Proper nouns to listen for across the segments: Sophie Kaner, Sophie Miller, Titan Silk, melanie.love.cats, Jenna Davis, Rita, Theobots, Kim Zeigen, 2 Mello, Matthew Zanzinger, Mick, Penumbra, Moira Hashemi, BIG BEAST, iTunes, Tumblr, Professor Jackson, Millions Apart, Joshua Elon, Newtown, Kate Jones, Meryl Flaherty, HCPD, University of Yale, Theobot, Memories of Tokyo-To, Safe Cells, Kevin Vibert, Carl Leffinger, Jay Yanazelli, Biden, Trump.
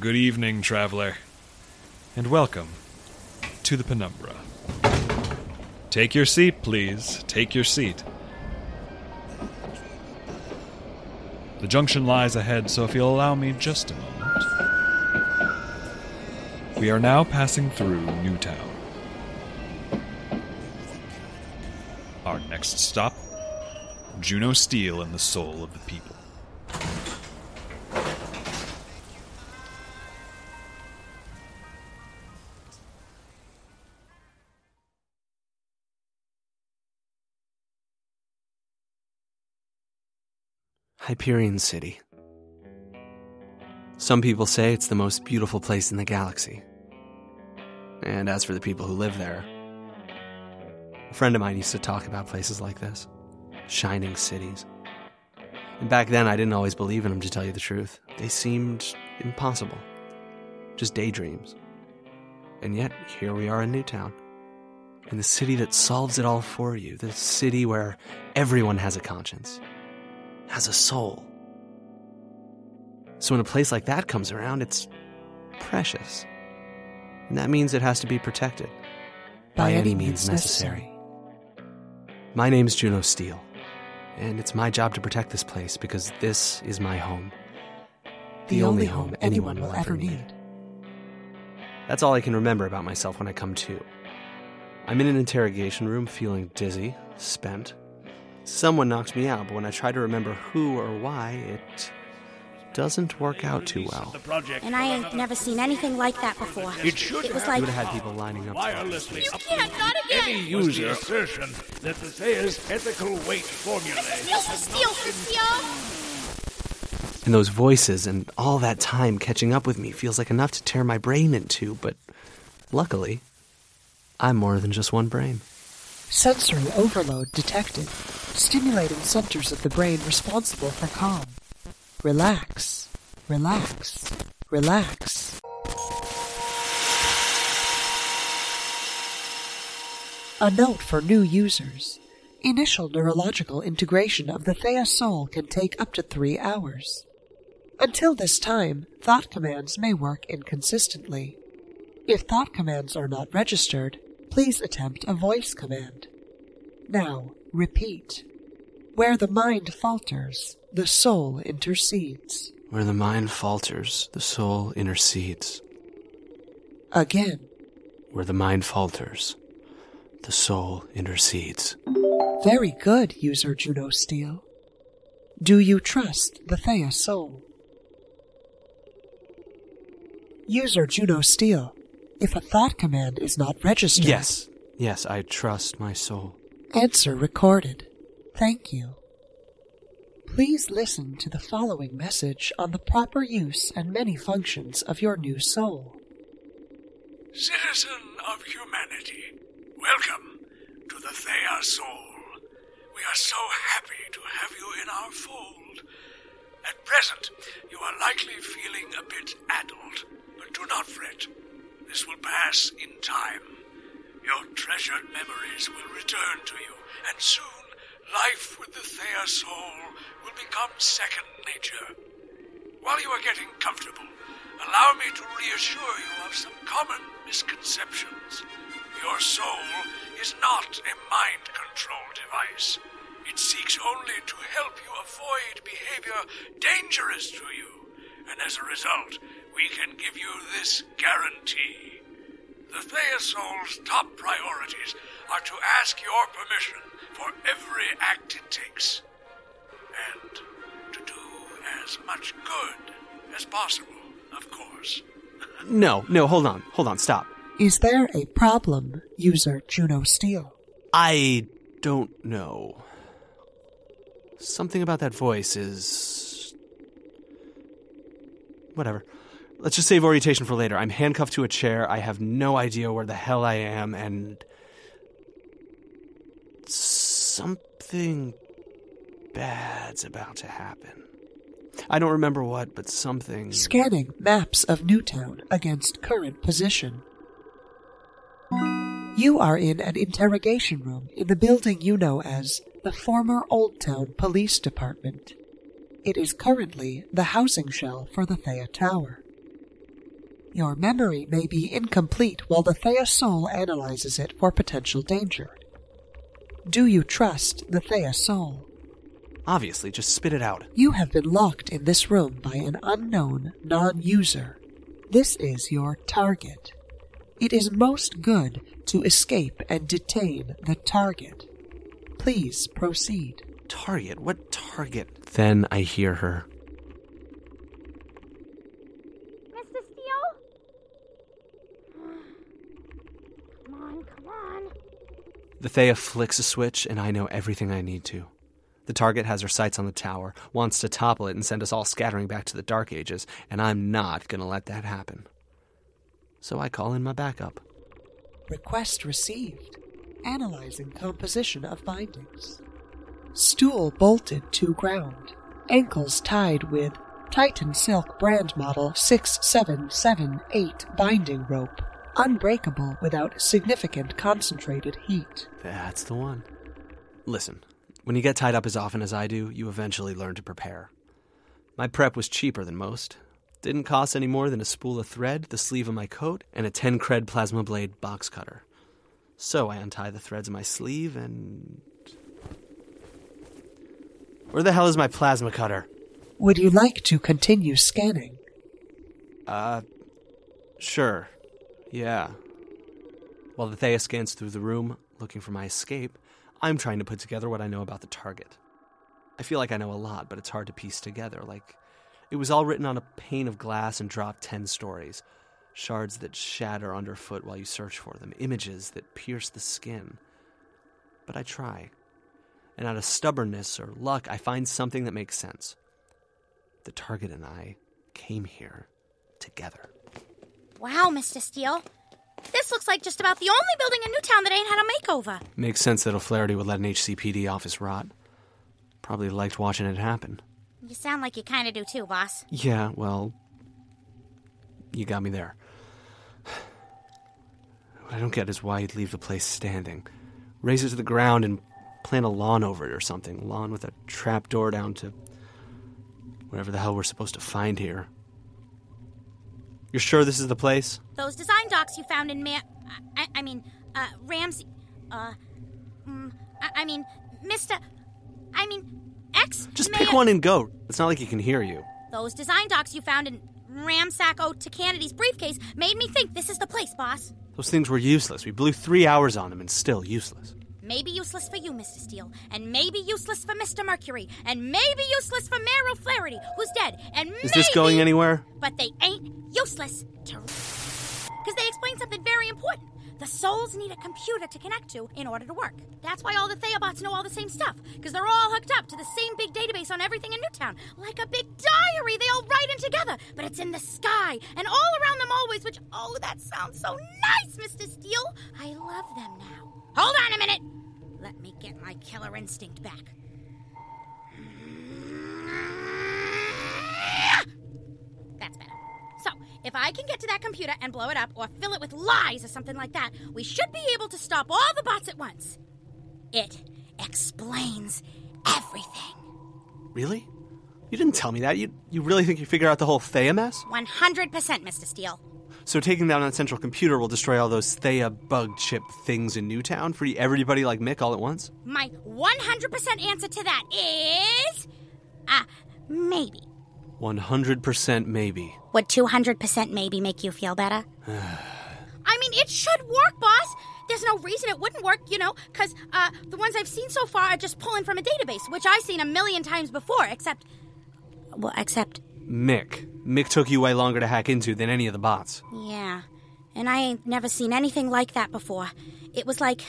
Good evening, traveler, and welcome to the Penumbra. Take your seat, please. Take your seat. The junction lies ahead, so if you'll allow me just a moment. We are now passing through Newtown. Our next stop, Juno Steel and the Soul of the People. Perian City. Some people say it's the most beautiful place in the galaxy. And as for the people who live there, a friend of mine used to talk about places like this. Shining cities. And back then I didn't always believe in them, to tell you the truth. They seemed impossible. Just daydreams. And yet, here we are in Newtown. In the city that solves it all for you. The city where everyone has a conscience. Has a soul. So when a place like that comes around, it's precious. And that means it has to be protected. By any means necessary. My name's Juno Steel, and it's my job to protect this place because this is my home. The only home anyone will ever need. That's all I can remember about myself when I come to. I'm in an interrogation room feeling dizzy, spent. Someone knocked me out, but when I try to remember who or why, it doesn't work out too well. And I ain't never seen anything like that before. It was like... You would have had people lining up. Wirelessly. You can't, not again! Any user assertion that the Theia's ethical weight formula... Mr. Steel! And those voices and all that time catching up with me feels like enough to tear my brain in two, but luckily, I'm more than just one brain. Sensory overload detected. Stimulating centers of the brain responsible for calm. Relax. Relax. Relax. A note for new users. Initial neurological integration of the Theia Soul can take up to 3 hours. Until this time, thought commands may work inconsistently. If thought commands are not registered, please attempt a voice command. Now, repeat. Where the mind falters, the soul intercedes. Where the mind falters, the soul intercedes. Again. Where the mind falters, the soul intercedes. Very good, user Juno Steel. Do you trust the Theia Soul? User Juno Steel. If a thought command is not registered... Yes, I trust my soul. Answer recorded. Thank you. Please listen to the following message on the proper use and many functions of your new soul. Citizen of humanity, welcome to the Theia Soul. We are so happy to have you in our fold. At present, you are likely feeling a bit addled, but do not fret. This will pass in time. Your treasured memories will return to you, and soon life with the Theia Soul will become second nature. While you are getting comfortable, allow me to reassure you of some common misconceptions. Your soul is not a mind control device. It seeks only to help you avoid behavior dangerous to you, and as a result, we can give you this guarantee. The Theia Soul's top priorities are to ask your permission for every act it takes, and to do as much good as possible, of course. No, hold on, stop. Is there a problem, user Juno Steel? I don't know. Something about that voice is... whatever. Let's just save orientation for later. I'm handcuffed to a chair. I have no idea where the hell I am, and... something bad's about to happen. I don't remember what, but something... Scanning maps of Newtown against current position. You are in an interrogation room in the building you know as the former Old Town Police Department. It is currently the housing shell for the Theia Tower. Your memory may be incomplete while the Theia Soul analyzes it for potential danger. Do you trust the Theia Soul? Obviously, just spit it out. You have been locked in this room by an unknown non-user. This is your target. It is most good to escape and detain the target. Please proceed. Target? What target? Then I hear her. Mr. Steele? Come on, come on. The Theia flicks a switch, and I know everything I need to. The target has her sights on the tower, wants to topple it and send us all scattering back to the Dark Ages, and I'm not going to let that happen. So I call in my backup. Request received. Analyzing composition of bindings. Stool bolted to ground. Ankles tied with Titan Silk brand model 6778 binding rope. Unbreakable without significant concentrated heat. That's the one. Listen, when you get tied up as often as I do, you eventually learn to prepare. My prep was cheaper than most. Didn't cost any more than a spool of thread, the sleeve of my coat, and a 10 cred plasma blade box cutter. So I untie the threads of my sleeve and... Where the hell is my plasma cutter? Would you like to continue scanning? Sure. Yeah. While the Theia scans through the room, looking for my escape, I'm trying to put together what I know about the target. I feel like I know a lot, but it's hard to piece together, like... It was all written on a pane of glass and dropped 10 stories. Shards that shatter underfoot while you search for them. Images that pierce the skin. But I try. And out of stubbornness or luck, I find something that makes sense. The target and I came here together. Wow, Mr. Steele. This looks like just about the only building in Newtown that ain't had a makeover. Makes sense that O'Flaherty would let an HCPD office rot. Probably liked watching it happen. You sound like you kind of do too, boss. Yeah, well, you got me there. What I don't get is why you'd leave the place standing. Raise it to the ground and plant a lawn over it or something. Lawn with a trapdoor down to wherever the hell we're supposed to find here. You're sure this is the place? Those design docs you found in Ramsey... X... Just pick one and go. It's not like he can hear you. Those design docs you found in Ramsacco to Kennedy's briefcase made me think this is the place, boss. Those things were useless. We blew 3 hours on them and still useless. Maybe useless for you, Mr. Steele. And maybe useless for Mr. Mercury. And maybe useless for Meryl Flaherty, who's dead. And maybe... Is this going anywhere? But they ain't useless to... Because they explain something very important. The souls need a computer to connect to in order to work. That's why all the Theobots know all the same stuff, because they're all hooked up to the same big database on everything in Newtown. Like a big diary, they all write in together, but it's in the sky and all around them always, which, oh, that sounds so nice, Mr. Steele. I love them now. Hold on a minute. Let me get my killer instinct back. That's better. So, if I can get to that computer and blow it up or fill it with lies or something like that, we should be able to stop all the bots at once. It explains everything. Really? You didn't tell me that. You really think you figure out the whole Theia mess? 100%, Mr. Steele. So taking down that central computer will destroy all those Theia bug chip things in Newtown? Free everybody like Mick all at once? My 100% answer to that is... maybe. 100% maybe. Would 200% maybe make you feel better? I mean, it should work, boss. There's no reason it wouldn't work, you know, because the ones I've seen so far are just pulling from a database, which I've seen 1,000,000 times before, except... Well, except... Mick. Mick took you way longer to hack into than any of the bots. Yeah, and I ain't never seen anything like that before. It was like...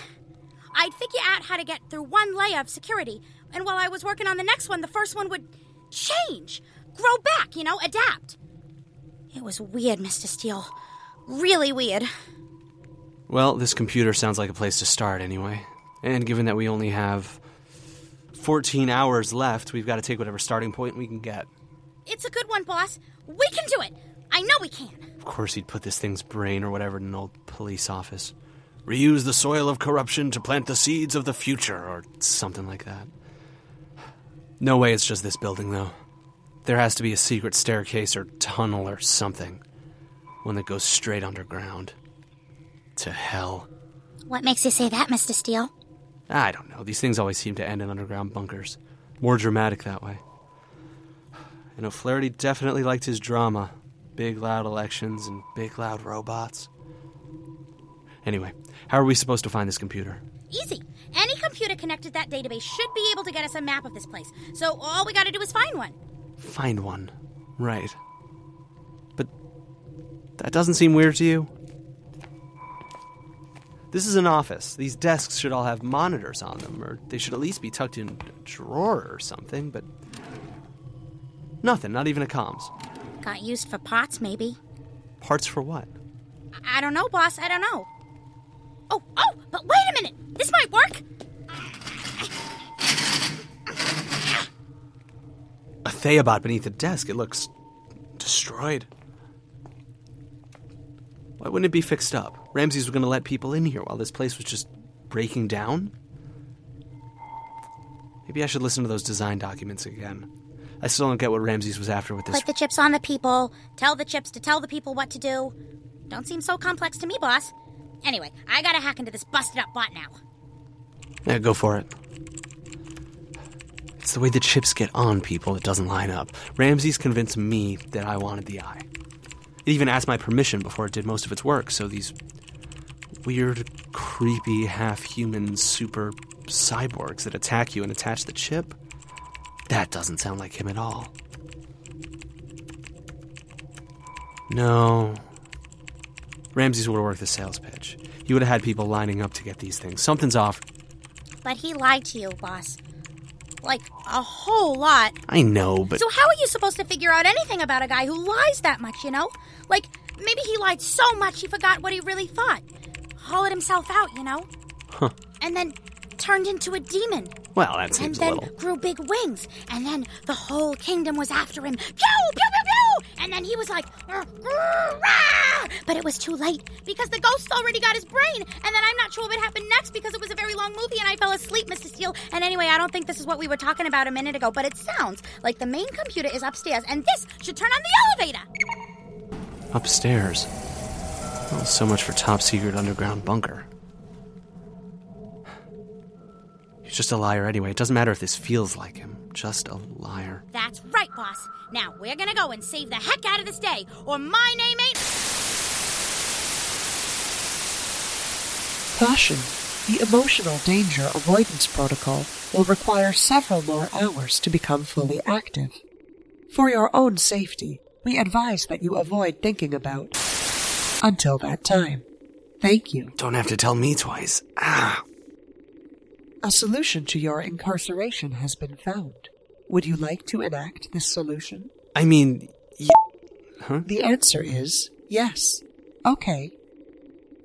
I'd figure out how to get through one layer of security, and while I was working on the next one, the first one would change... Grow back, you know, adapt. It was weird, Mr. Steele. Really weird. Well, this computer sounds like a place to start anyway. And given that we only have 14 hours left, we've got to take whatever starting point we can get. It's a good one, boss. We can do it. I know we can. Of course he'd put this thing's brain or whatever in an old police office. Reuse the soil of corruption to plant the seeds of the future, or something like that. No way it's just this building, though. There has to be a secret staircase or tunnel or something. One that goes straight underground. To hell. What makes you say that, Mr. Steel? I don't know. These things always seem to end in underground bunkers. More dramatic that way. And O'Flaherty definitely liked his drama. Big, loud elections and big, loud robots. Anyway, how are we supposed to find this computer? Easy. Any computer connected to that database should be able to get us a map of this place. So all we gotta do is find one. Find one. Right. But that doesn't seem weird to you? This is an office. These desks should all have monitors on them, or they should at least be tucked in a drawer or something, but... nothing, not even a comms. Got used for parts, maybe. Parts for what? I don't know, boss. I don't know. Oh, but wait a minute. This might work. A Theobot beneath the desk. It looks destroyed. Why wouldn't it be fixed up? Ramses was going to let people in here while this place was just breaking down? Maybe I should listen to those design documents again. I still don't get what Ramses was after with this. Put the chips on the people. Tell the chips to tell the people what to do. Don't seem so complex to me, boss. Anyway, I gotta hack into this busted-up bot now. Yeah, go for it. It's the way the chips get on people that doesn't line up. Ramses convinced me that I wanted the eye. It even asked my permission before it did most of its work, so these weird, creepy, half-human super cyborgs that attack you and attach the chip... that doesn't sound like him at all. No. Ramses would have worked the sales pitch. He would have had people lining up to get these things. Something's off. But he lied to you, boss. Like, a whole lot. I know, but... so how are you supposed to figure out anything about a guy who lies that much, you know? Like, maybe he lied so much he forgot what he really thought. Hollowed himself out, you know? Huh. And then... turned into a demon. Well, that seems a little... and then grew big wings. And then the whole kingdom was after him. Pew, pew, pew, pew! And then he was like... rah, rah! But it was too late because the ghost already got his brain. And then I'm not sure what happened next because it was a very long movie and I fell asleep, Mr. Steele. And anyway, I don't think this is what we were talking about a minute ago, but it sounds like the main computer is upstairs and this should turn on the elevator. Upstairs? Well, so much for top secret underground bunker. He's just a liar anyway. It doesn't matter if this feels like him. Just a liar. That's right, boss. Now, we're gonna go and save the heck out of this day, or my name ain't... Caution. The emotional danger avoidance protocol will require several more hours to become fully active. For your own safety, we advise that you avoid thinking about... until that time. Thank you. Don't have to tell me twice. Ah... a solution to your incarceration has been found. Would you like to enact this solution? I mean, huh? The answer is yes. Okay.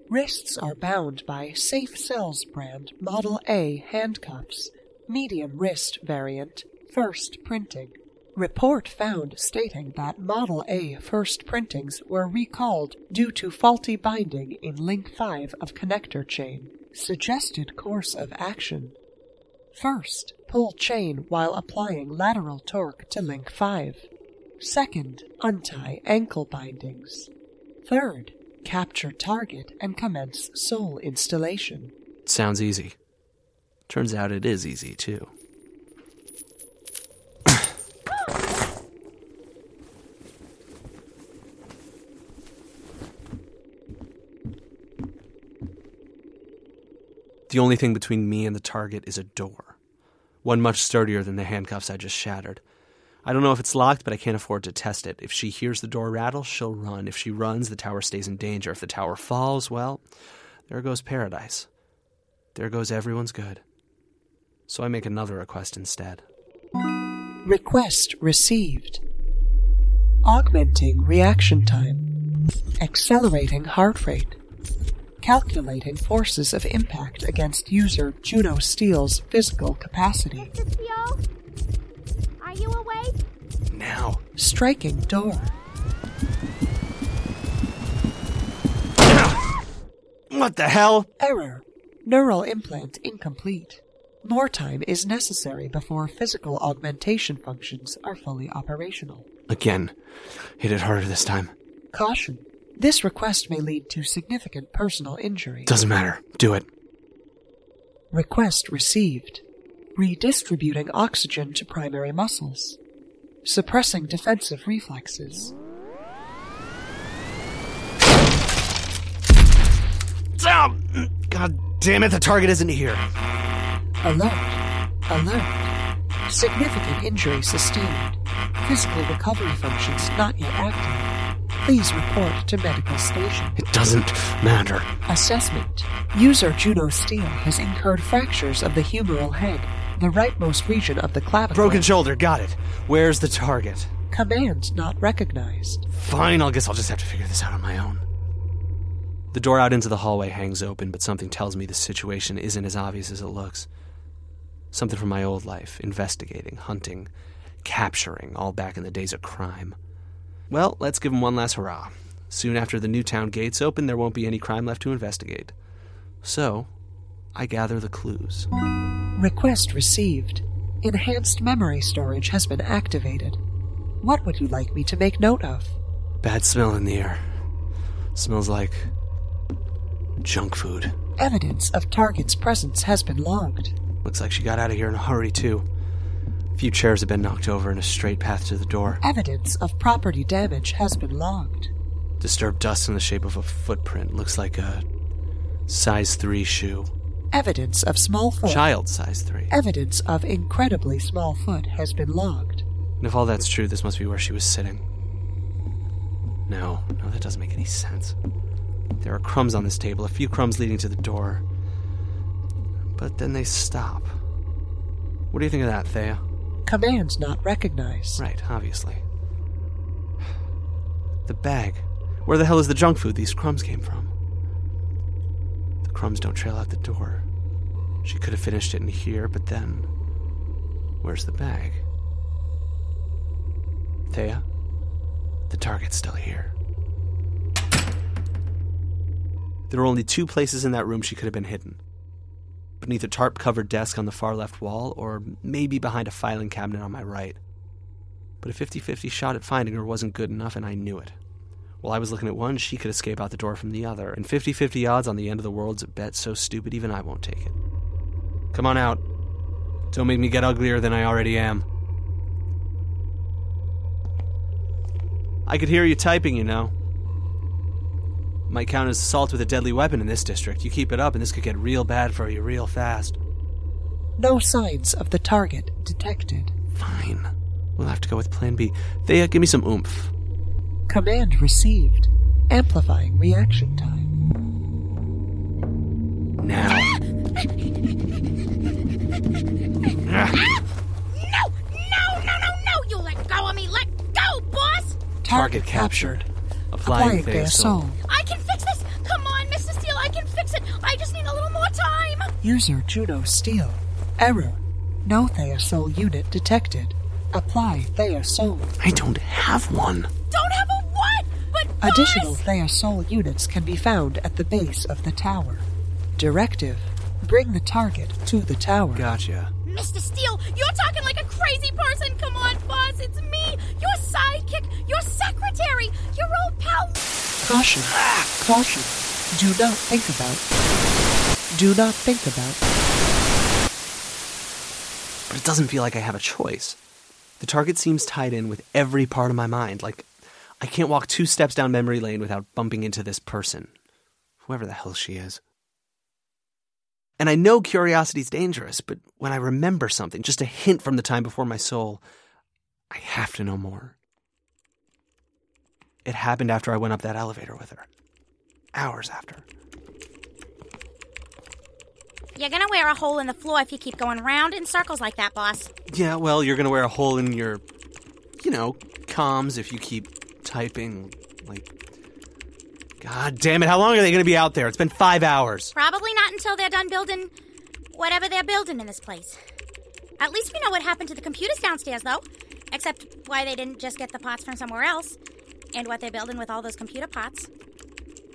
Wrists are bound by Safe Cells brand Model A handcuffs. Medium wrist variant. First printing. Report found stating that Model A first printings were recalled due to faulty binding in Link 5 of connector chain. Suggested course of action. First, pull chain while applying lateral torque to Link 5. Second, untie ankle bindings. Third, capture target and commence soul installation. Sounds easy. Turns out it is easy, too. The only thing between me and the target is a door. One much sturdier than the handcuffs I just shattered. I don't know if it's locked, but I can't afford to test it. If she hears the door rattle, she'll run. If she runs, the tower stays in danger. If the tower falls, well, there goes paradise. There goes everyone's good. So I make another request instead. Request received. Augmenting reaction time. Accelerating heart rate. Calculating forces of impact against user Juno Steel's physical capacity. Mr. Steel? Are you awake? Now. Striking door. What the hell? Error. Neural implant incomplete. More time is necessary before physical augmentation functions are fully operational. Again. Hit it harder this time. Caution. This request may lead to significant personal injury. Doesn't matter. Do it. Request received. Redistributing oxygen to primary muscles. Suppressing defensive reflexes. Ow! God damn it, the target isn't here. Alert. Alert. Significant injury sustained. Physical recovery functions not yet active. Please report to medical station. It doesn't matter. Assessment. User Juno Steel has incurred fractures of the humeral head, the rightmost region of the clavicle. Broken shoulder, got it. Where's the target? Command not recognized. Fine, I guess I'll just have to figure this out on my own. The door out into the hallway hangs open, but something tells me the situation isn't as obvious as it looks. Something from my old life, investigating, hunting, capturing, all back in the days of crime. Well, let's give them one last hurrah. Soon after the Newtown gates open, there won't be any crime left to investigate. So, I gather the clues. Request received. Enhanced memory storage has been activated. What would you like me to make note of? Bad smell in the air. Smells like junk food. Evidence of target's presence has been logged. Looks like she got out of here in a hurry, too. A few chairs have been knocked over in a straight path to the door. Evidence of property damage has been logged. Disturbed dust in the shape of a footprint. Looks like a size 3 shoe. Evidence of small foot. Child size 3. Evidence of incredibly small foot has been logged. And if all that's true, this must be where she was sitting. No, that doesn't make any sense. There are crumbs on this table, a few crumbs leading to the door. But then they stop. What do you think of that, Theia? Command's not recognized. Right, obviously. The bag. Where the hell is the junk food these crumbs came from? The crumbs don't trail out the door. She could have finished it in here, but then... where's the bag? Theia? The target's still here. There were only 2 places in that room she could have been hidden. Beneath a tarp-covered desk on the far left wall, or maybe behind a filing cabinet on my right. But a 50-50 shot at finding her wasn't good enough, and I knew it. While I was looking at one, she could escape out the door from the other, and 50-50 odds on the end of the world's a bet so stupid even I won't take it. Come on out. Don't make me get uglier than I already am. I could hear you typing, you know. Might count as assault with a deadly weapon in this district. You keep it up and this could get real bad for you real fast. No signs of the target detected. Fine. We'll have to go with plan B. Theia, give me some oomph. Command received. Amplifying reaction time. Now. No! You let go of me! Let go, boss! Target captured. Applying Theia Soul. I can fix this! Come on, Mr. Steel, I can fix it! I just need a little more time! User Juno Steel. Error. No Theia Soul unit detected. Apply Theia Soul. I don't have one. Don't have a what? But additional Theia Soul units can be found at the base of the tower. Directive. Bring the target to the tower. Gotcha. Mr. Steel, you're talking like a crazy person. Come on, boss, it's me, your sidekick, your secretary, your old pal. Caution, caution. Do not think about. But it doesn't feel like I have a choice. The target seems tied in with every part of my mind. Like, I can't walk 2 steps down memory lane without bumping into this person. Whoever the hell she is. And I know curiosity's dangerous, but when I remember something, just a hint from the time before my soul, I have to know more. It happened after I went up that elevator with her. Hours after. You're gonna wear a hole in the floor if you keep going round in circles like that, boss. Yeah, well, you're gonna wear a hole in your, comms if you keep typing, God damn it, how long are they going to be out there? It's been 5 hours. Probably not until they're done building whatever they're building in this place. At least we know what happened to the computers downstairs, though. Except why they didn't just get the parts from somewhere else. And what they're building with all those computer parts.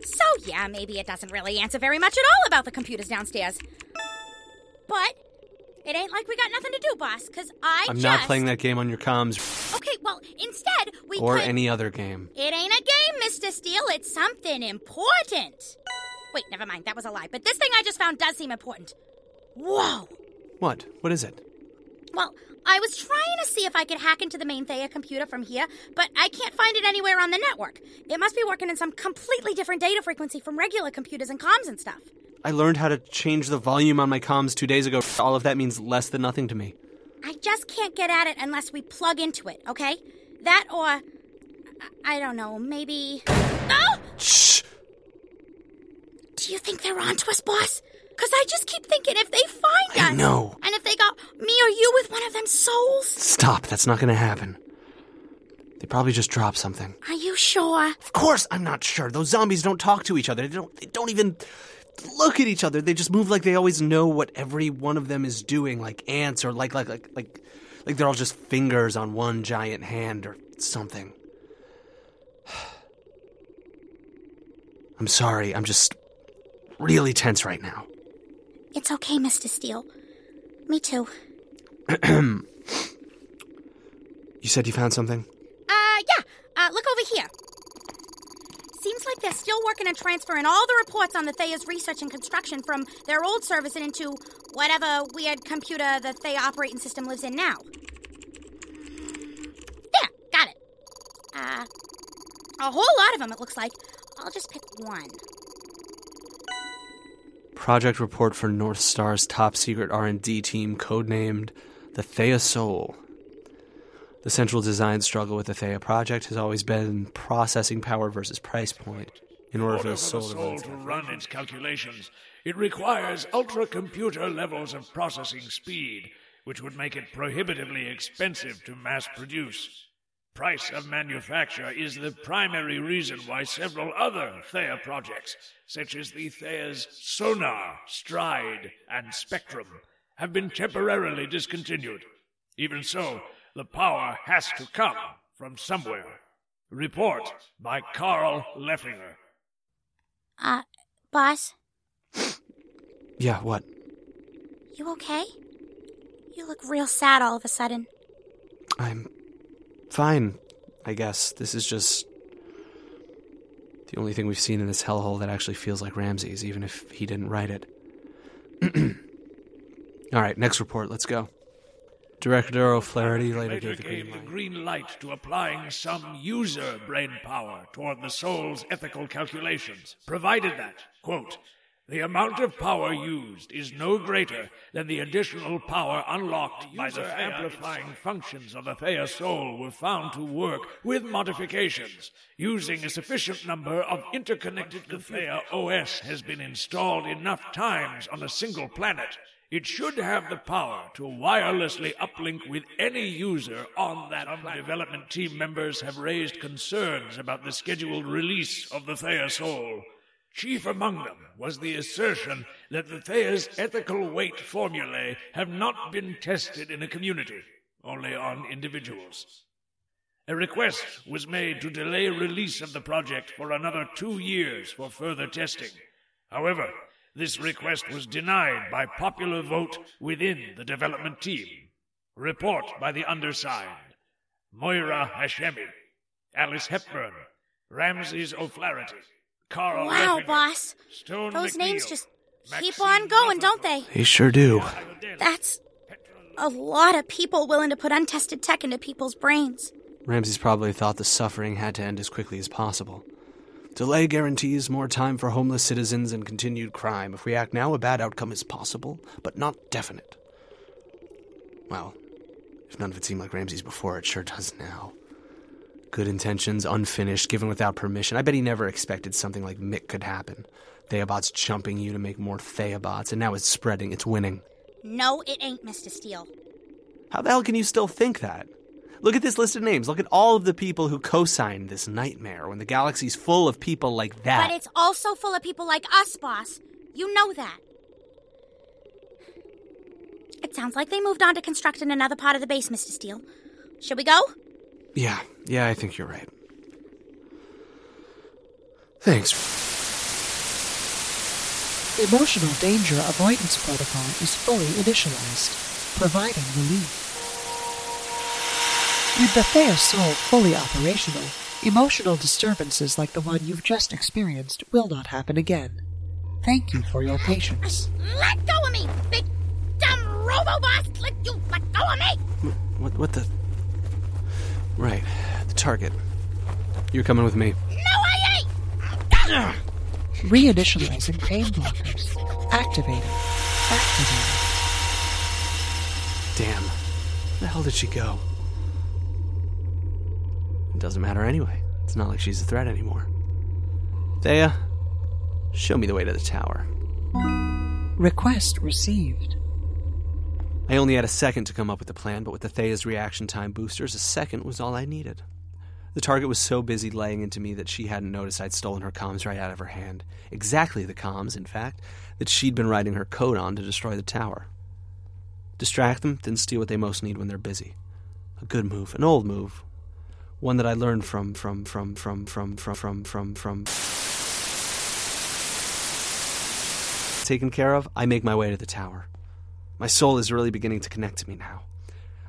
So, yeah, maybe it doesn't really answer very much at all about the computers downstairs. But It ain't like we got nothing to do, boss, because I'm not playing that game on your comms. Okay, well, instead, we Or any other game. It ain't a game, Mr. Steel. It's something important. Wait, never mind. That was a lie. But this thing I just found does seem important. Whoa. What? What is it? Well, I was trying to see if I could hack into the main Theia computer from here, but I can't find it anywhere on the network. It must be working in some completely different data frequency from regular computers and comms and stuff. I learned how to change the volume on my comms 2 days ago. All of that means less than nothing to me. I just can't get at it unless we plug into it, okay? That or... I don't know, maybe... Oh! Shh! Do you think they're onto us, boss? Because I just keep thinking if they find us... I know. And if they got me or you with one of them souls... Stop, that's not going to happen. They probably just dropped something. Are you sure? Of course I'm not sure. Those zombies don't talk to each other. They don't even look at each other. They just move like they always know what every one of them is doing, like ants or like they're all just fingers on one giant hand or something. I'm sorry. I'm just really tense right now. It's okay, Mr. Steele. Me too. You said you found something? Yeah. Look over here. Seems like they're still working on transferring all the reports on the Theia's research and construction from their old service and into whatever weird computer the Theia operating system lives in now. There. Got it. A whole lot of them, it looks like. I'll just pick one. Project report for North Star's top secret R&D team, codenamed the Theia Soul. The central design struggle with the Theia project has always been processing power versus price point. In order for the soul to run its calculations, it requires ultra-computer levels of processing speed, which would make it prohibitively expensive to mass-produce. Price of manufacture is the primary reason why several other Theia projects, such as the Theia's Sonar, Stride, and Spectrum, have been temporarily discontinued. Even so, the power has to come from somewhere. Report by Carl Leffinger. Boss? Yeah, what? You okay? You look real sad all of a sudden. I'm... fine, I guess. This is just the only thing we've seen in this hellhole that actually feels like Ramses, even if he didn't write it. All right, next report. Let's go. Director O'Flaherty later gave the green light to applying some user brain power toward the soul's ethical calculations, provided that, quote, the amount of power used is no greater than the additional power unlocked by the amplifying functions of the Theia Soul were found to work with modifications. Using a sufficient number of interconnected Theia OS has been installed enough times on a single planet. It should have the power to wirelessly uplink with any user on that planet. Some development team members have raised concerns about the scheduled release of the Theia Soul. Chief among them was the assertion that the Theia's ethical weight formulae have not been tested in a community, only on individuals. A request was made to delay release of the project for another 2 years for further testing. However, this request was denied by popular vote within the development team. Report by the undersigned. Moira Hashemi, Alice Hepburn, Ramses O'Flaherty, Carl wow, Leffinger, boss. Stone Those McNeil, names just Maxine keep on going, don't they? They sure do. That's a lot of people willing to put untested tech into people's brains. Ramses probably thought the suffering had to end as quickly as possible. Delay guarantees more time for homeless citizens and continued crime. If we act now, a bad outcome is possible, but not definite. Well, if none of it seemed like Ramses before, it sure does now. Good intentions, unfinished, given without permission. I bet he never expected something like Mick could happen. Theobots jumping you to make more Theobots, and now it's spreading, it's winning. No, it ain't, Mr. Steele. How the hell can you still think that? Look at this list of names. Look at all of the people who co-signed this nightmare when the galaxy's full of people like that. But it's also full of people like us, boss. You know that. It sounds like they moved on to constructing another part of the base, Mr. Steele. Should we go? Yeah, I think you're right. Thanks. The emotional danger avoidance protocol is fully initialized. providing relief. With the Theia Soul fully operational, emotional disturbances like the one you've just experienced will not happen again. Thank you for your patience. Let go of me, big dumb roboboss! Let go of me! What the... Right, the target. You're coming with me. No, I ain't! Reinitializing pain blockers. Activating. Damn. Where the hell did she go? It doesn't matter anyway. It's not like she's a threat anymore. Theia, show me the way to the tower. Request received. I only had a second to come up with the plan, but with the Theia's reaction time boosters, a second was all I needed. The target was so busy laying into me that she hadn't noticed I'd stolen her comms right out of her hand. Exactly the comms, in fact, that she'd been writing her code on to destroy the tower. Distract them, then steal what they most need when they're busy. A good move, an old move. One that I learned from... Taken care of, I make my way to the tower. My soul is really beginning to connect to me now.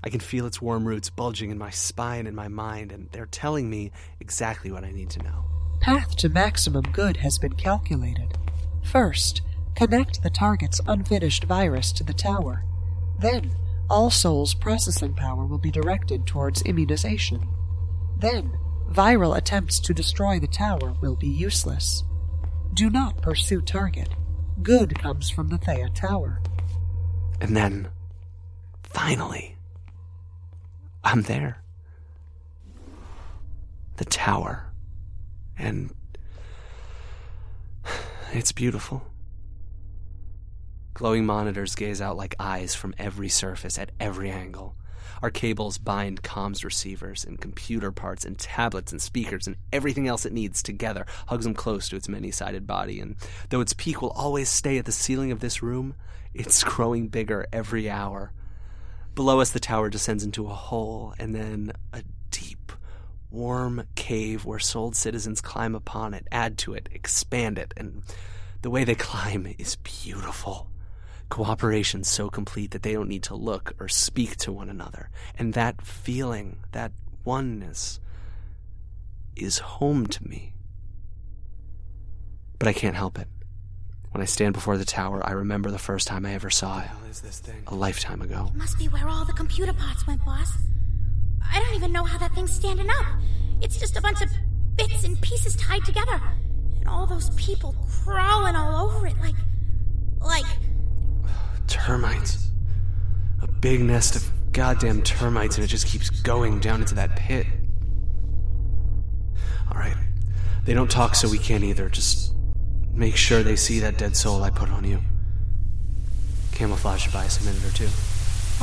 I can feel its warm roots bulging in my spine and my mind, and they're telling me exactly what I need to know. Path to maximum good has been calculated. First, connect the target's unfinished virus to the tower. Then, all souls' processing power will be directed towards immunization. Then, viral attempts to destroy the tower will be useless. Do not pursue target. Good comes from the Theia Tower. And then, finally... I'm there. The tower. And it's beautiful. Glowing monitors gaze out like eyes from every surface at every angle. Our cables bind comms receivers and computer parts and tablets and speakers and everything else it needs together, hugs them close to its many-sided body, and though its peak will always stay at the ceiling of this room, it's growing bigger every hour. Below us, the tower descends into a hole, and then a deep, warm cave where souled citizens climb upon it, add to it, expand it, and the way they climb is beautiful. Cooperation so complete that they don't need to look or speak to one another, and that feeling, that oneness, is home to me. But I can't help it. When I stand before the tower, I remember the first time I ever saw it. A lifetime ago. It must be where all the computer parts went, boss. I don't even know how that thing's standing up. It's just a bunch of bits and pieces tied together. And all those people crawling all over it like... Termites. A big nest of goddamn termites, and it just keeps going down into that pit. All right. They don't talk, so we can't either. Just... make sure they see that dead soul I put on you. Camouflage by a minute or two.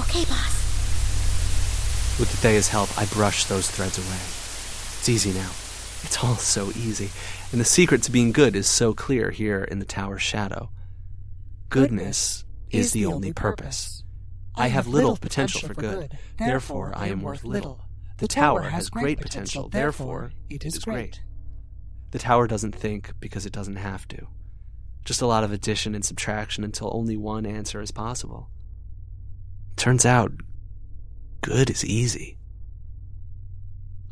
Okay, boss. With the Theia's help, I brush those threads away. It's easy now. It's all so easy. And the secret to being good is so clear here in the tower's shadow. Goodness is the only purpose. I have little potential for good. Therefore, I am worth little. The tower has great potential. Therefore, it is great. The tower doesn't think because it doesn't have to. Just a lot of addition and subtraction until only one answer is possible. Turns out, good is easy.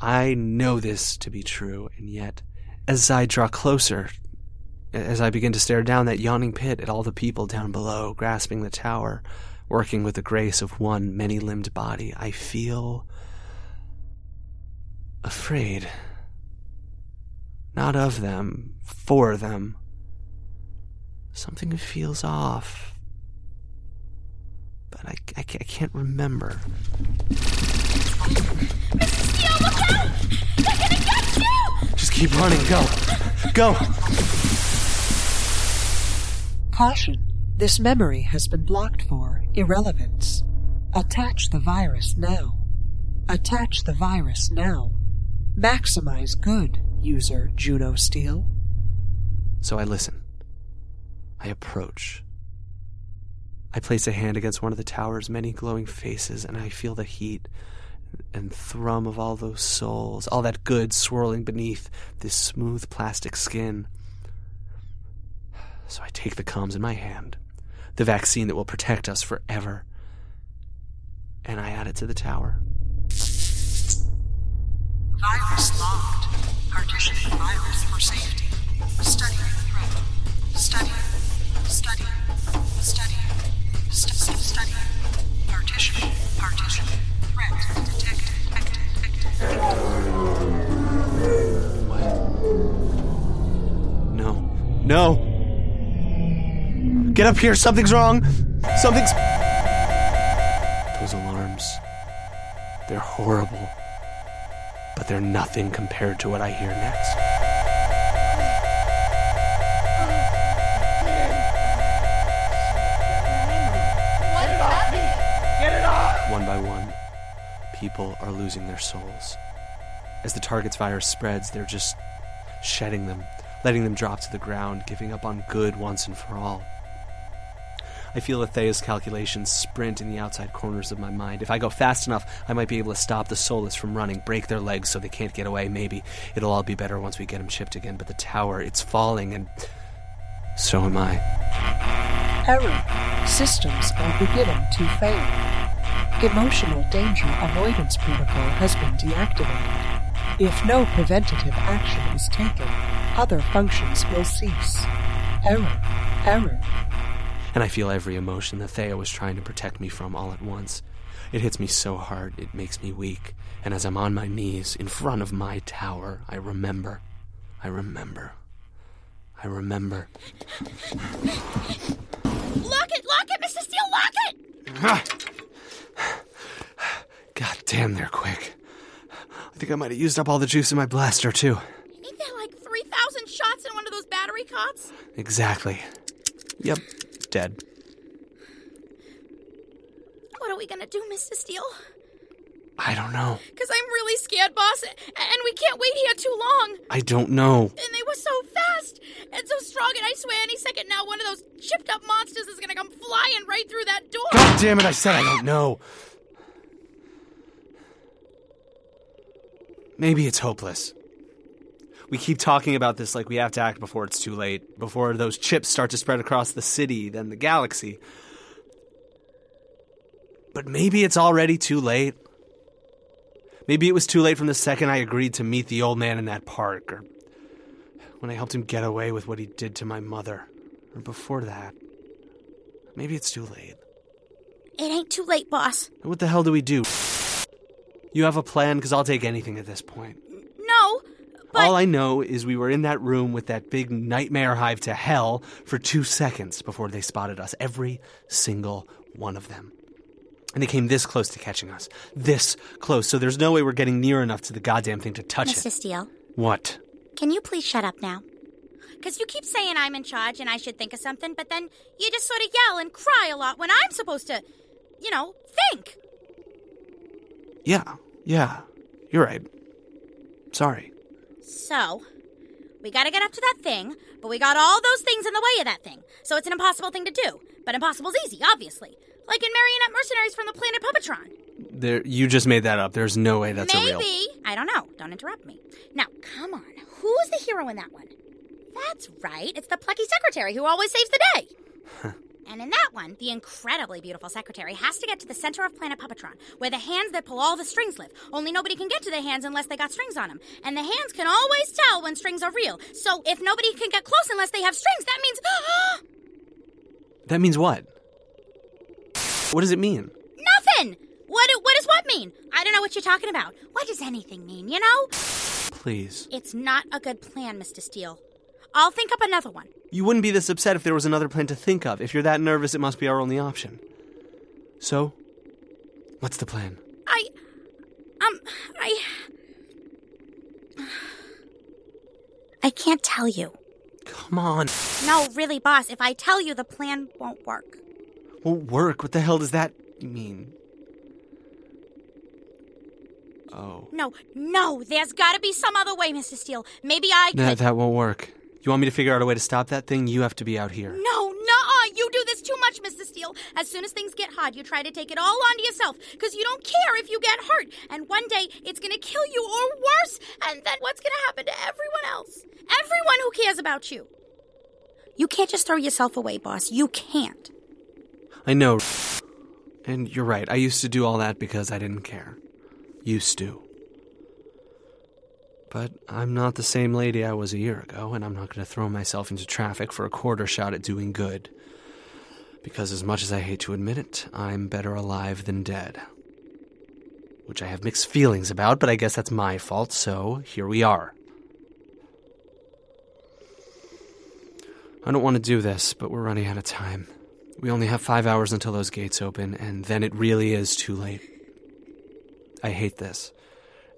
I know this to be true, and yet, as I draw closer, as I begin to stare down that yawning pit at all the people down below, grasping the tower, working with the grace of one many-limbed body, I feel... afraid. Not of them, for them. Something feels off. But I can't remember. Mrs. Steel, look out! They're gonna get you! Just keep running, go! Go! Caution. This memory has been blocked for irrelevance. Attach the virus now. Attach the virus now. Maximize good. User Juno Steel. So I listen. I approach. I place a hand against one of the tower's many glowing faces, and I feel the heat and thrum of all those souls, all that good swirling beneath this smooth plastic skin. So I take the comms in my hand, the vaccine that will protect us forever. and I add it to the tower. Virus locked. Partitioning virus for safety. Studying threat. Studying. Studying. Studying. Studying. Partitioning. Partitioning. Threat detected. What? No. No! Get up here! Something's wrong! Something's... Those alarms. They're horrible. But they're nothing compared to what I hear next. People are losing their souls. As the target's virus spreads, they're just shedding them, letting them drop to the ground, giving up on good once and for all. I feel Athea's calculations sprint in the outside corners of my mind. If I go fast enough, I might be able to stop the soulless from running, break their legs so they can't get away. Maybe it'll all be better once we get them chipped again, but the tower, it's falling, and so am I. Error. Systems are beginning to fail. Emotional danger avoidance protocol has been deactivated. If no preventative action is taken, other functions will cease. Error. Error. And I feel every emotion that Theia was trying to protect me from all at once. It hits me so hard, it makes me weak. And as I'm on my knees, in front of my tower, I remember. I remember. I remember. Lock it, Mr. Steel, lock it! Ah. God damn, they're quick. I think I might have used up all the juice in my blaster, too. Ain't that like 3,000 shots in one of those battery cots? Exactly. Yep, dead. What are we gonna do, Mr. Steele? I don't know. Because I'm really scared, boss, and we can't wait here too long. I don't know. And they were so fast and so strong, and I swear any second now one of those chipped-up monsters is gonna come flying right through that door. God damn it, I said I don't know. Maybe it's hopeless. We keep talking about this like we have to act before it's too late, before those chips start to spread across the city, then the galaxy. But maybe it's already too late. Maybe it was too late from the second I agreed to meet the old man in that park, or when I helped him get away with what he did to my mother, or before that. Maybe it's too late. It ain't too late, boss. And what the hell do we do? You have a plan? Because I'll take anything at this point. No, but... All I know is we were in that room with that big nightmare hive to hell for 2 seconds before they spotted us. Every single one of them. And they came this close to catching us. This close. So there's no way we're getting near enough to the goddamn thing to touch it. Mr. Steele. What? Can you please shut up now? Because you keep saying I'm in charge and I should think of something, but then you just sort of yell and cry a lot when I'm supposed to, you know, think. Yeah, you're right. Sorry. So, we gotta get up to that thing, but we got all those things in the way of that thing. So it's an impossible thing to do. But impossible's easy, obviously. Like in Marionette Mercenaries from the Planet Puppetron. You just made that up. There's no way that's a real... Maybe. I don't know. Don't interrupt me. Now, come on. Who's the hero in that one? That's right. It's the plucky secretary who always saves the day. Huh. And in that one, the incredibly beautiful secretary has to get to the center of Planet Puppetron, where the hands that pull all the strings live. Only nobody can get to the hands unless they got strings on them. And the hands can always tell when strings are real. So if nobody can get close unless they have strings, that means... That means what? What does it mean? Nothing! What does what mean? I don't know what you're talking about. What does anything mean, you know? Please. It's not a good plan, Mr. Steele. I'll think up another one. You wouldn't be this upset if there was another plan to think of. If you're that nervous, it must be our only option. So, what's the plan? I can't tell you. Come on. No, really, boss. If I tell you, the plan won't work. Won't work? What the hell does that mean? Oh. No. There's gotta be some other way, Mr. Steele. Maybe I could... No, that won't work. You want me to figure out a way to stop that thing? You have to be out here. No, you do this too much, Mr. Steele. As soon as things get hot, you try to take it all onto yourself, because you don't care if you get hurt. And one day, it's going to kill you or worse. And then what's going to happen to everyone else? Everyone who cares about you. You can't just throw yourself away, boss. You can't. I know. And you're right, I used to do all that because I didn't care. Used to. But I'm not the same lady I was a year ago, and I'm not going to throw myself into traffic for a quarter shot at doing good. Because as much as I hate to admit it, I'm better alive than dead. Which I have mixed feelings about, but I guess that's my fault, so here we are. I don't want to do this, but we're running out of time. We only have 5 hours until those gates open, and then it really is too late. I hate this.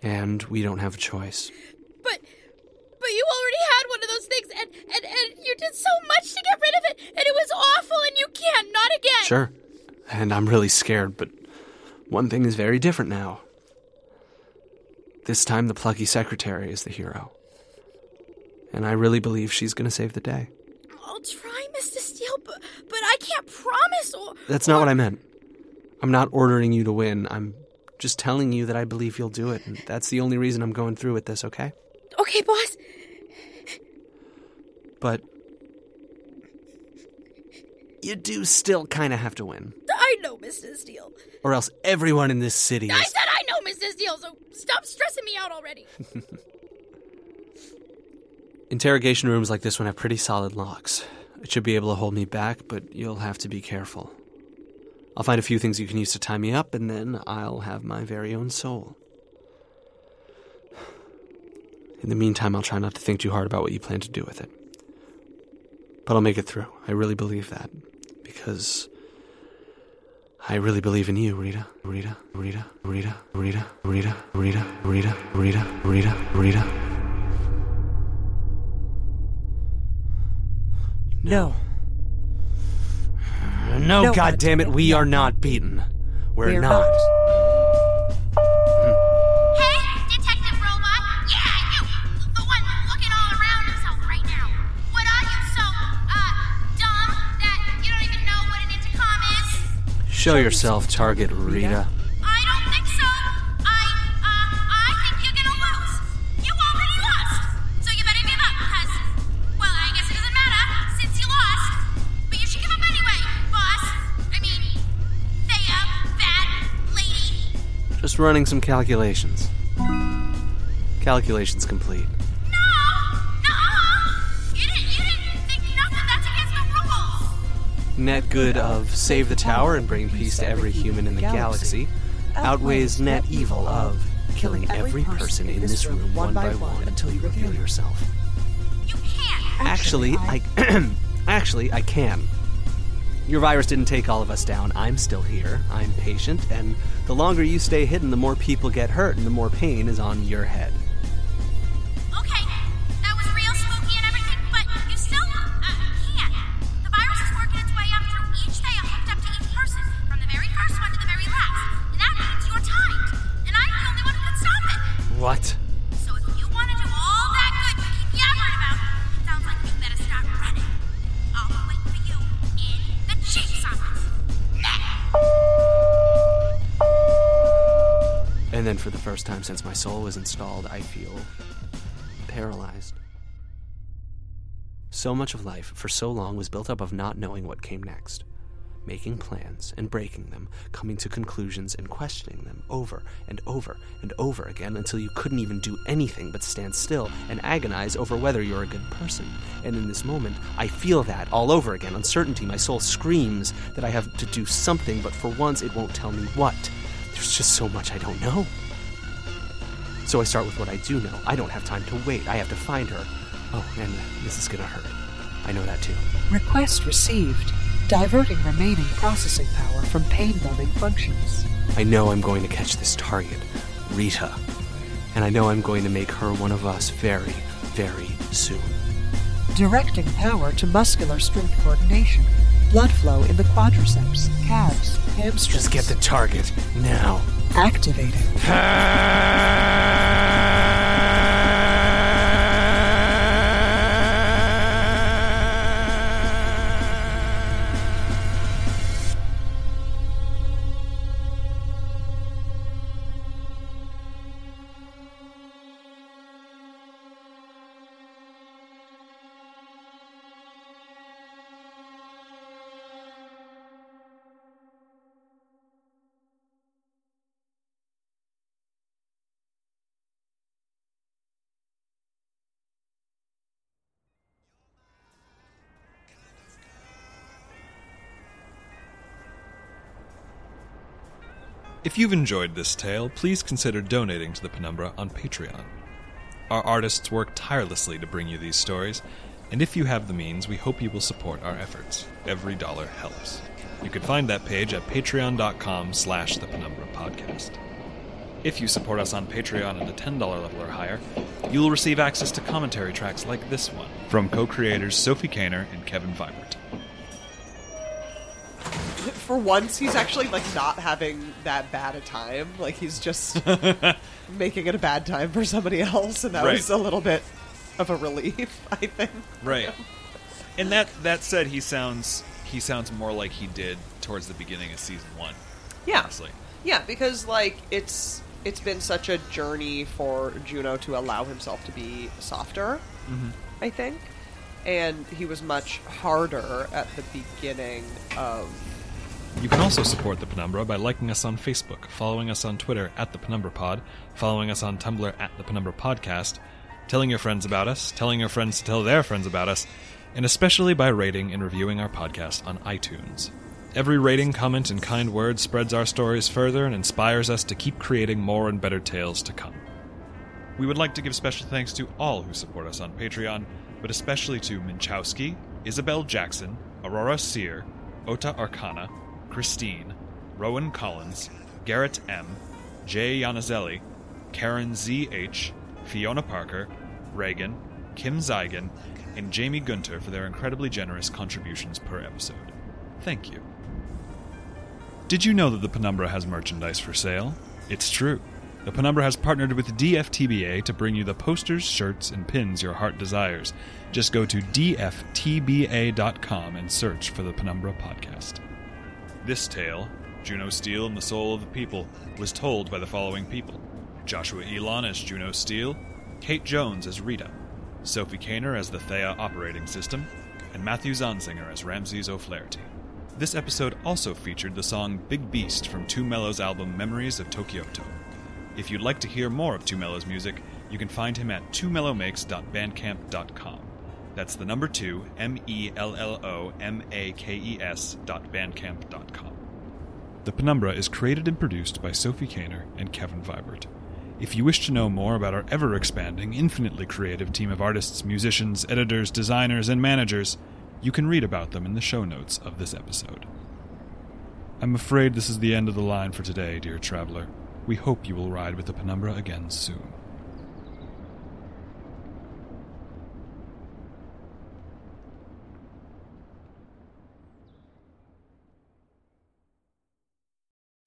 And we don't have a choice. But you already had one of those things, and you did so much to get rid of it, and it was awful, and you can't, not again. Sure. And I'm really scared, but one thing is very different now. This time the plucky secretary is the hero. And I really believe she's going to save the day. I'll try, Mr. Steele, but I can't promise or... That's not what I meant. I'm not ordering you to win, I'm... just telling you that I believe you'll do it, and that's the only reason I'm going through with this, okay? Okay, boss. But you do still kind of have to win. I know, Mrs. Steele. Or else everyone in this city I said I know, Mrs. Steele, so stop stressing me out already. Interrogation rooms like this one have pretty solid locks. It should be able to hold me back, but you'll have to be careful. I'll find a few things you can use to tie me up, and then I'll have my very own soul. In the meantime, I'll try not to think too hard about what you plan to do with it. But I'll make it through. I really believe that. Because I really believe in you, Rita. Rita. Rita. Rita. Rita. Rita. Rita. Rita. Rita. Rita. Rita. No. No, goddammit, we are not beaten. We're not. Hey, Detective Robot. Yeah, you. The one looking all around himself right now. What are you, so, dumb that you don't even know what an intercom is? Show yourself, Target Rita. I don't think so. I think you're gonna lose. You already lost. So you better give up, cause, well, I guess it doesn't matter, since you lost. But you should give up anyway. Just running some calculations. Calculations complete. No! You didn't think nothing. That's against the rules. Net good of save the tower and bring peace to every human in the galaxy outweighs net evil of killing every person in this room one by one until you reveal yourself. You can't. Actually, I can. Your virus didn't take all of us down. I'm still here. I'm patient, and the longer you stay hidden, the more people get hurt, and the more pain is on your head. Okay, that was real spooky and everything, but you still can't. The virus is working its way up through each Theia, hooked up to each person, from the very first one to the very last, and that means you're timed, and I'm the only one who can stop it. What? So if you want to do all that good you keep yammering about, it sounds like you better start running. I'll wait for you in the chief's office. And then for the first time since my soul was installed, I feel paralyzed. So much of life for so long was built up of not knowing what came next. Making plans and breaking them, coming to conclusions and questioning them over and over and over again until you couldn't even do anything but stand still and agonize over whether you're a good person. And in this moment, I feel that all over again. Uncertainty, my soul screams that I have to do something, but for once it won't tell me what. There's just so much I don't know. So I start with what I do know. I don't have time to wait. I have to find her. Oh, and this is gonna hurt. I know that too. Request received. Diverting remaining processing power from pain-numbing functions. I know I'm going to catch this target, Rita. And I know I'm going to make her one of us very, very soon. Directing power to muscular strength coordination. Blood flow in the quadriceps, calves, hamstrings. Just get the target, now. Activating. If you've enjoyed this tale, please consider donating to the Penumbra on Patreon. Our artists work tirelessly to bring you these stories, and if you have the means, we hope you will support our efforts. Every dollar helps. You can find that page at patreon.com/the Penumbra Podcast. If you support us on Patreon at a $10 level or higher, you will receive access to commentary tracks like this one from co-creators Sophie Kaner and Kevin Vibert. For once, he's actually not having that bad a time. He's just making it a bad time for somebody else, and that was a little bit of a relief, I think. Right. And that said, he sounds more like he did towards the beginning of season one. Yeah. Honestly. Yeah, because it's been such a journey for Juno to allow himself to be softer, mm-hmm. I think. And he was much harder at the beginning of... You can also support The Penumbra by liking us on Facebook, following us on Twitter at The Penumbra Pod, following us on Tumblr at The Penumbra Podcast, telling your friends about us, telling your friends to tell their friends about us, and especially by rating and reviewing our podcast on iTunes. Every rating, comment, and kind word spreads our stories further and inspires us to keep creating more and better tales to come. We would like to give special thanks to all who support us on Patreon, but especially to Minchowski, Isabel Jackson, Aurora Sear, Ota Arcana, Christine, Rowan Collins, Garrett M., Jay Yanazelli, Karen Z.H., Fiona Parker, Reagan, Kim Zeigen, and Jamie Gunter for their incredibly generous contributions per episode. Thank you. Did you know that the Penumbra has merchandise for sale? It's true. The Penumbra has partnered with DFTBA to bring you the posters, shirts, and pins your heart desires. Just go to dftba.com and search for the Penumbra Podcast. This tale, Juno Steel and the Soul of the People, was told by the following people: Joshua Elon as Juno Steel, Kate Jones as Rita, Sophie Kaner as the Theia operating system, and Matthew Zanzinger as Ramses O'Flaherty. This episode also featured the song Big Beast from Two Mello's album Memories of Tokyo-To. If you'd like to hear more of Two Mello's music, you can find him at twomellowmakes.bandcamp.com. That's the number 2, MellowMakes.bandcamp.com. The Penumbra is created and produced by Sophie Kaner and Kevin Vibert. If you wish to know more about our ever-expanding, infinitely creative team of artists, musicians, editors, designers, and managers, you can read about them in the show notes of this episode. I'm afraid this is the end of the line for today, dear traveler. We hope you will ride with the Penumbra again soon.